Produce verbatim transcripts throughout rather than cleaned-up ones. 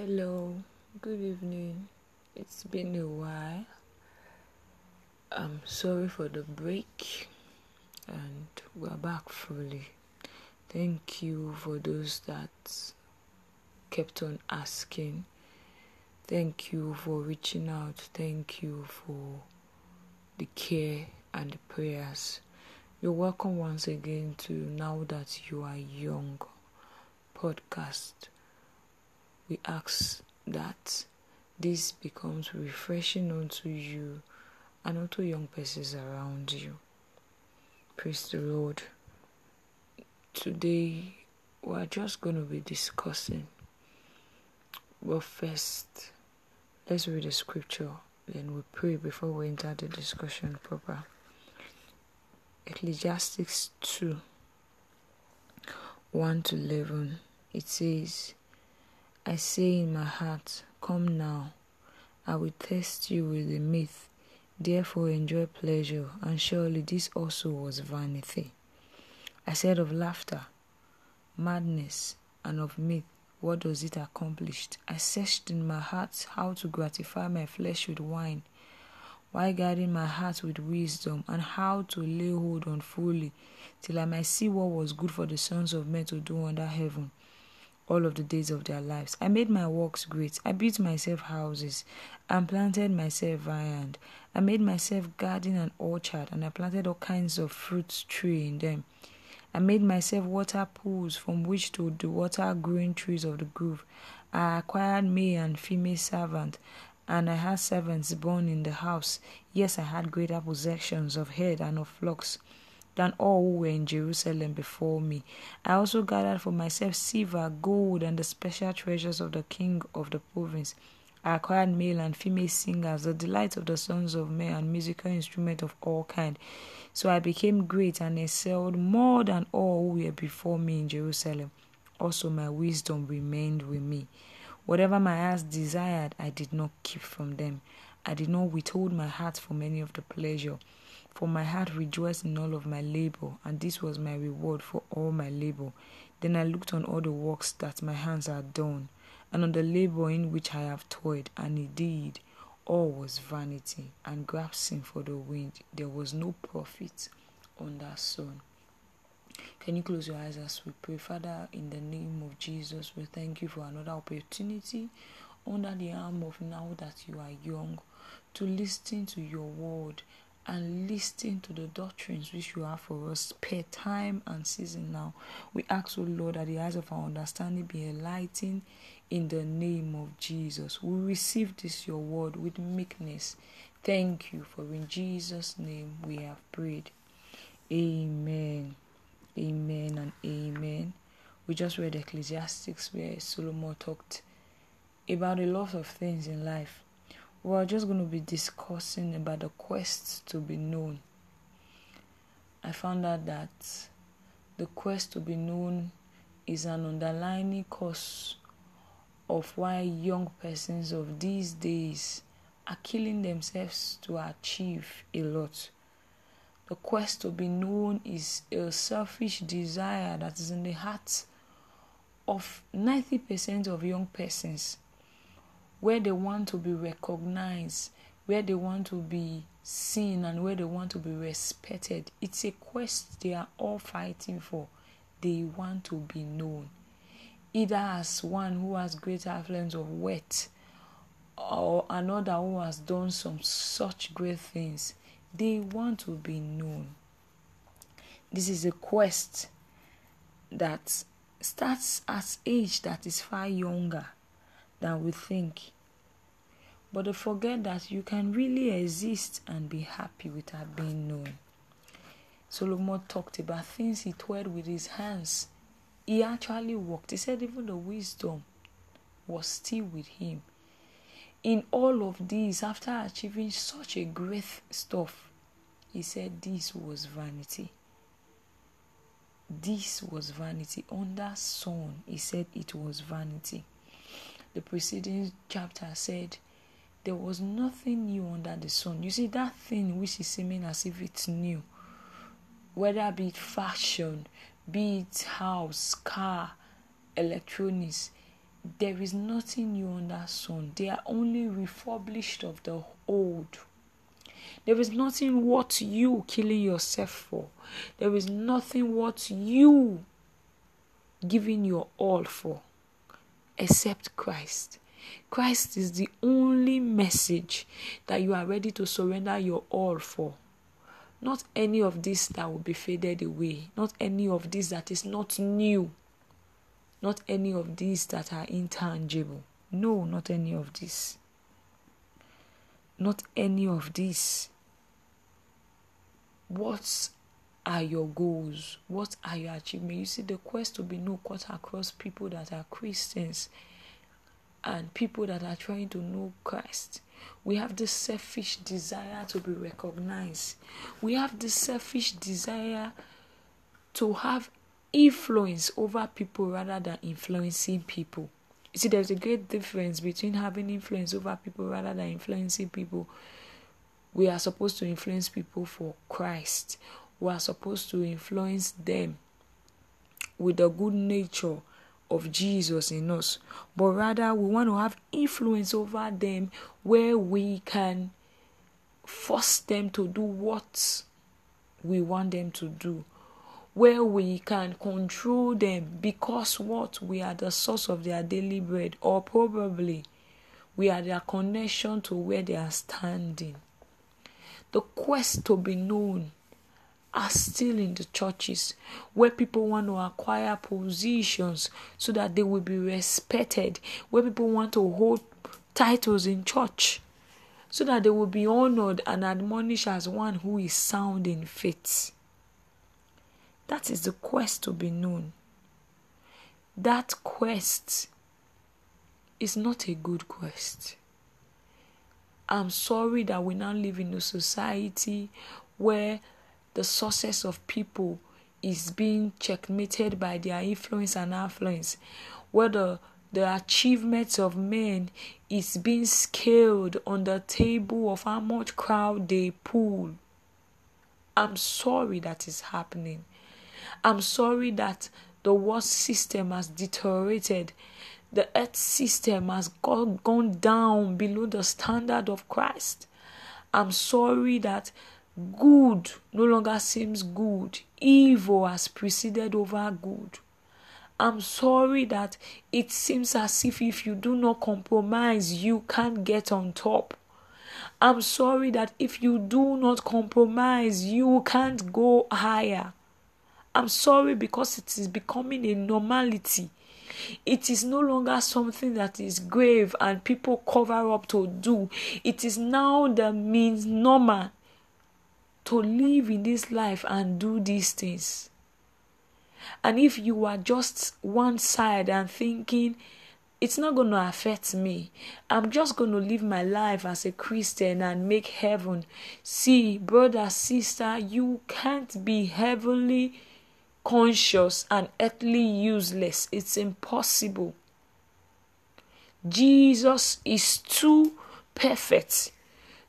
Hello, good evening. It's been a while. I'm sorry for the break, and we're back fully. Thank you for those that kept on asking. Thank you for reaching out. Thank you for the care and the prayers. You're welcome once again to Now That You Are Young podcast. We ask that this becomes refreshing unto you and unto young persons around you. Praise the Lord. Today, we're just going to be discussing. But first, let's read the scripture. Then we pray before we enter the discussion proper. Ecclesiastes two, one to eleven. It says, I say in my heart, come now, I will test you with a myth, therefore enjoy pleasure, and surely this also was vanity. I said of laughter, madness, and of myth, what does it accomplish? I searched in my heart how to gratify my flesh with wine, while guarding my heart with wisdom, and how to lay hold on fully, till I might see what was good for the sons of men to do under heaven. All of the days of their lives. I made my works great. I built myself houses and planted myself vineyard. I made myself garden and orchard, and I planted all kinds of fruit tree in them. I made myself water pools from which to the water growing trees of the grove. I acquired male and female servants, and I had servants born in the house. Yes, I had greater possessions of herd and of flocks than all who were in Jerusalem before me. I also gathered for myself silver, gold, and the special treasures of the king of the province. I acquired male and female singers, the delights of the sons of men, and musical instruments of all kinds. So I became great and excelled more than all who were before me in Jerusalem. Also my wisdom remained with me. Whatever my eyes desired, I did not keep from them. I did not withhold my heart from any of the pleasure. For my heart rejoiced in all of my labor, and this was my reward for all my labor. Then I looked on all the works that my hands had done, and on the labor in which I have toiled, and indeed all was vanity and grasping for the wind. There was no profit under sun. Can you close your eyes as we pray? Father, in the name of Jesus, we thank you for another opportunity under the arm of Now That You Are Young to listen to your word and listen to the doctrines which you have for us per time and season now. We ask, O Lord, that the eyes of our understanding be enlightened in the name of Jesus. We receive this, your word, with meekness. Thank you, for in Jesus' name we have prayed. Amen. Amen and amen. We just read Ecclesiastes, where Solomon talked about a lot of things in life. We're just going to be discussing about the quest to be known. I found out that the quest to be known is an underlying cause of why young persons of these days are killing themselves to achieve a lot. The quest to be known is a selfish desire that is in the heart of ninety percent of young persons, where they want to be recognized, where they want to be seen, and where they want to be respected. It's a quest they are all fighting for. They want to be known, either as one who has greater affluence of wealth, or another who has done some such great things. They want to be known. This is a quest that starts at age that is far younger than we think. But they forget that you can really exist and be happy without being known. Solomon talked about things he toiled with his hands. He actually worked. He said even the wisdom was still with him. In all of these, after achieving such a great stuff, he said this was vanity. This was vanity. Under sun, he said it was vanity. The preceding chapter said there was nothing new under the sun. You see, that thing which is seeming as if it's new, whether be it fashion, be it house, car, electronics, There is nothing new under the sun. They are only refurbished of the old. There is nothing worth you killing yourself for. There is nothing worth you giving your all for, except Christ. Christ is the only message that you are ready to surrender your all for. Not any of this that will be faded away. Not any of this that is not new. Not any of these that are intangible. No, not any of this. Not any of this. What are your goals? What are your achievements? You see, the quest to be known cut across people that are Christians and people that are trying to know Christ. We have this selfish desire to be recognized. We have this selfish desire to have influence over people rather than influencing people. You see, there's a great difference between having influence over people rather than influencing people. We are supposed to influence people for Christ. We are supposed to influence them with the good nature of Jesus in us. But rather, we want to have influence over them where we can force them to do what we want them to do, where we can control them, because what? We are the source of their daily bread, or probably we are their connection to where they are standing. The quest to be known are still in the churches, where people want to acquire positions so that they will be respected, where people want to hold titles in church so that they will be honored and admonished as one who is sound in faith. That is the quest to be known. That quest is not a good quest. I'm sorry that we now live in a society where the success of people is being checkmated by their influence and affluence, where the, the achievements of men is being scaled on the table of how much crowd they pull. I'm sorry that is happening. I'm sorry that the world system has deteriorated. The earth system has gone, gone down below the standard of Christ. I'm sorry that good no longer seems good. Evil has preceded over good. I'm sorry that it seems as if if you do not compromise, you can't get on top. I'm sorry that if you do not compromise, you can't go higher. I'm sorry because it is becoming a normality. It is no longer something that is grave and people cover up to do. It is now the means normal to live in this life and do these things. And if you are just one side and thinking, it's not going to affect me, I'm just going to live my life as a Christian and make heaven. See, brother, sister, you can't be heavenly conscious and earthly useless. It's impossible. Jesus is too perfect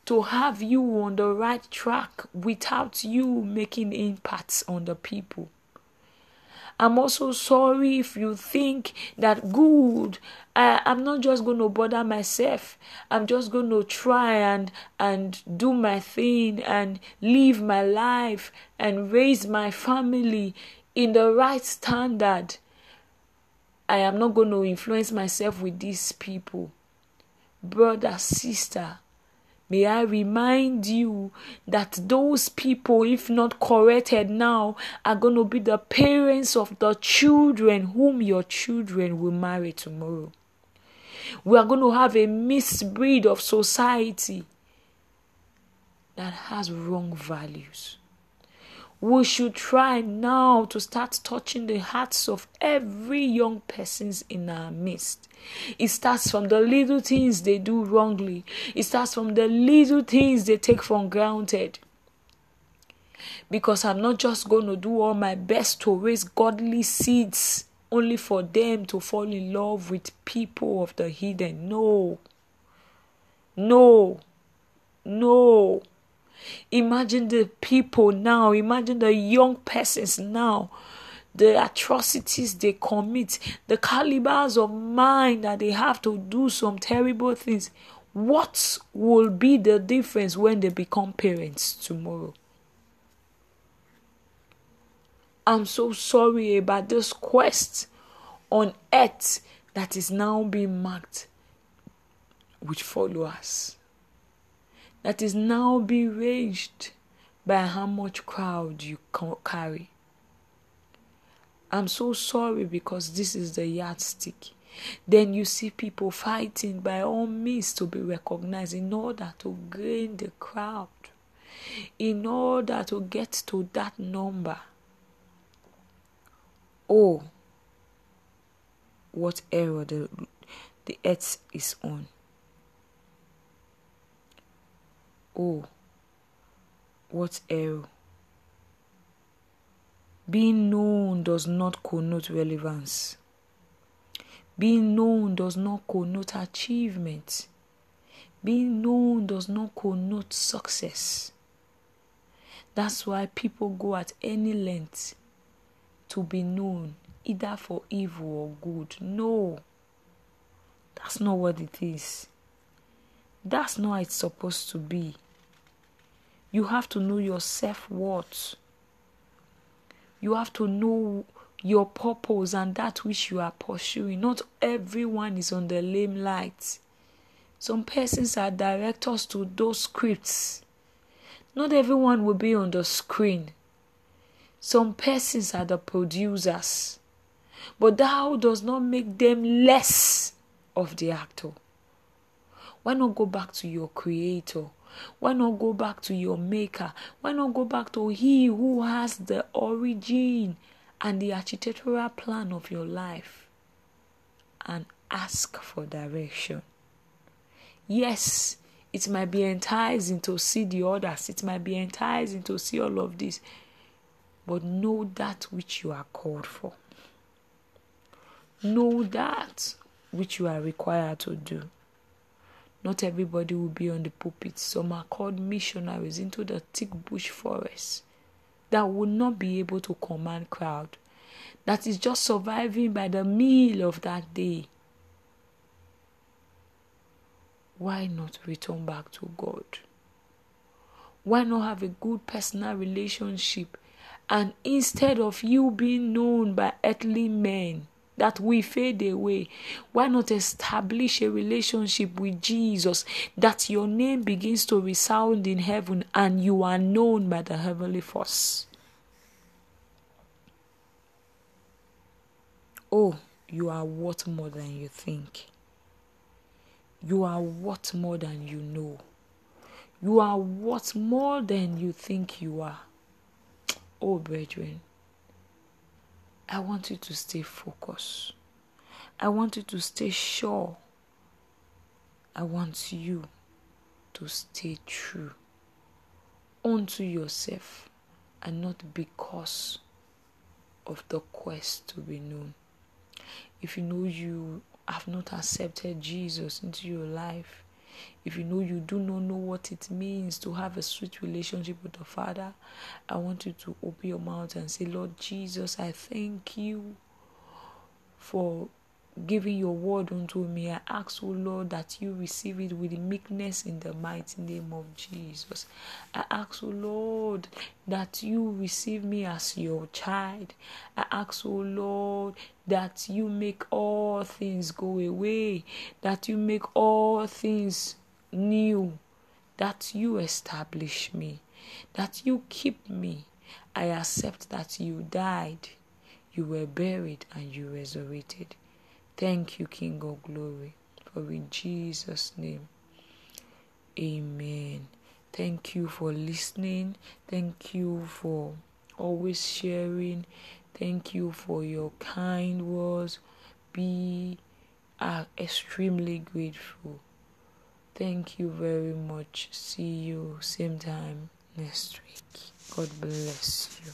to have you on the right track without you making impacts on the people. I'm also sorry if you think that good, I, I'm not just going to bother myself. I'm just going to try and, and do my thing and live my life and raise my family in the right standard. I am not going to influence myself with these people. Brother, sister, may I remind you that those people, if not corrected now, are going to be the parents of the children whom your children will marry tomorrow. We are going to have a mixed breed of society that has wrong values. We should try now to start touching the hearts of every young person in our midst. It starts from the little things they do wrongly. It starts from the little things they take for granted. Because I'm not just going to do all my best to raise godly seeds only for them to fall in love with people of the hidden. No. No. No. Imagine the people now, imagine the young persons now the atrocities they commit, the calibers of mind that they have to do some terrible things, what will be the difference when they become parents tomorrow? I'm so sorry about this quest on earth that is now being marked with followers, that is now being raged by how much crowd you carry. I'm so sorry because this is the yardstick. Then you see people fighting by all means to be recognized in order to gain the crowd, in order to get to that number. Oh, what error the, the earth is on. Oh, what error. Being known does not connote relevance. Being known does not connote achievement. Being known does not connote success. That's why people go at any length to be known, either for evil or good. No, that's not what it is. That's not how it's supposed to be. You have to know your self-worth. You have to know your purpose and that which you are pursuing. Not everyone is on the limelight. Some persons are directors to those scripts. Not everyone will be on the screen. Some persons are the producers. But that does not make them less of the actor. Why not go back to your creator? Why not go back to your maker? Why not go back to he who has the origin and the architectural plan of your life and ask for direction? Yes, it might be enticing to see the others. It might be enticing to see all of this. But know that which you are called for. Know that which you are required to do. Not everybody will be on the pulpit. Some are called missionaries into the thick bush forest that will not be able to command crowd. That is just surviving by the meal of that day. Why not return back to God? Why not have a good personal relationship? And instead of you being known by earthly men, that we fade away, why not establish a relationship with Jesus, that your name begins to resound in heaven and you are known by the heavenly force? Oh, you are worth more than you think. You are worth more than you know. You are worth more than you think you are. Oh, brethren, I want you to stay focused. I want you to stay sure. I want you to stay true unto yourself and not because of the quest to be known. If you know you have not accepted Jesus into your life, if you know you do not know what it means to have a sweet relationship with the Father, I want you to open your mouth and say, Lord Jesus, I thank you for giving your word unto me. I ask, O Lord, that you receive it with meekness in the mighty name of Jesus. I ask, O Lord, that you receive me as your child. I ask, O Lord, that you make all things go away, that you make all things new, that you establish me, that you keep me. I accept that you died, you were buried, and you resurrected. Thank you, King of Glory, for in Jesus' name, amen. Thank you for listening. Thank you for always sharing. Thank you for your kind words. We are extremely grateful. Thank you very much. See you same time next week. God bless you.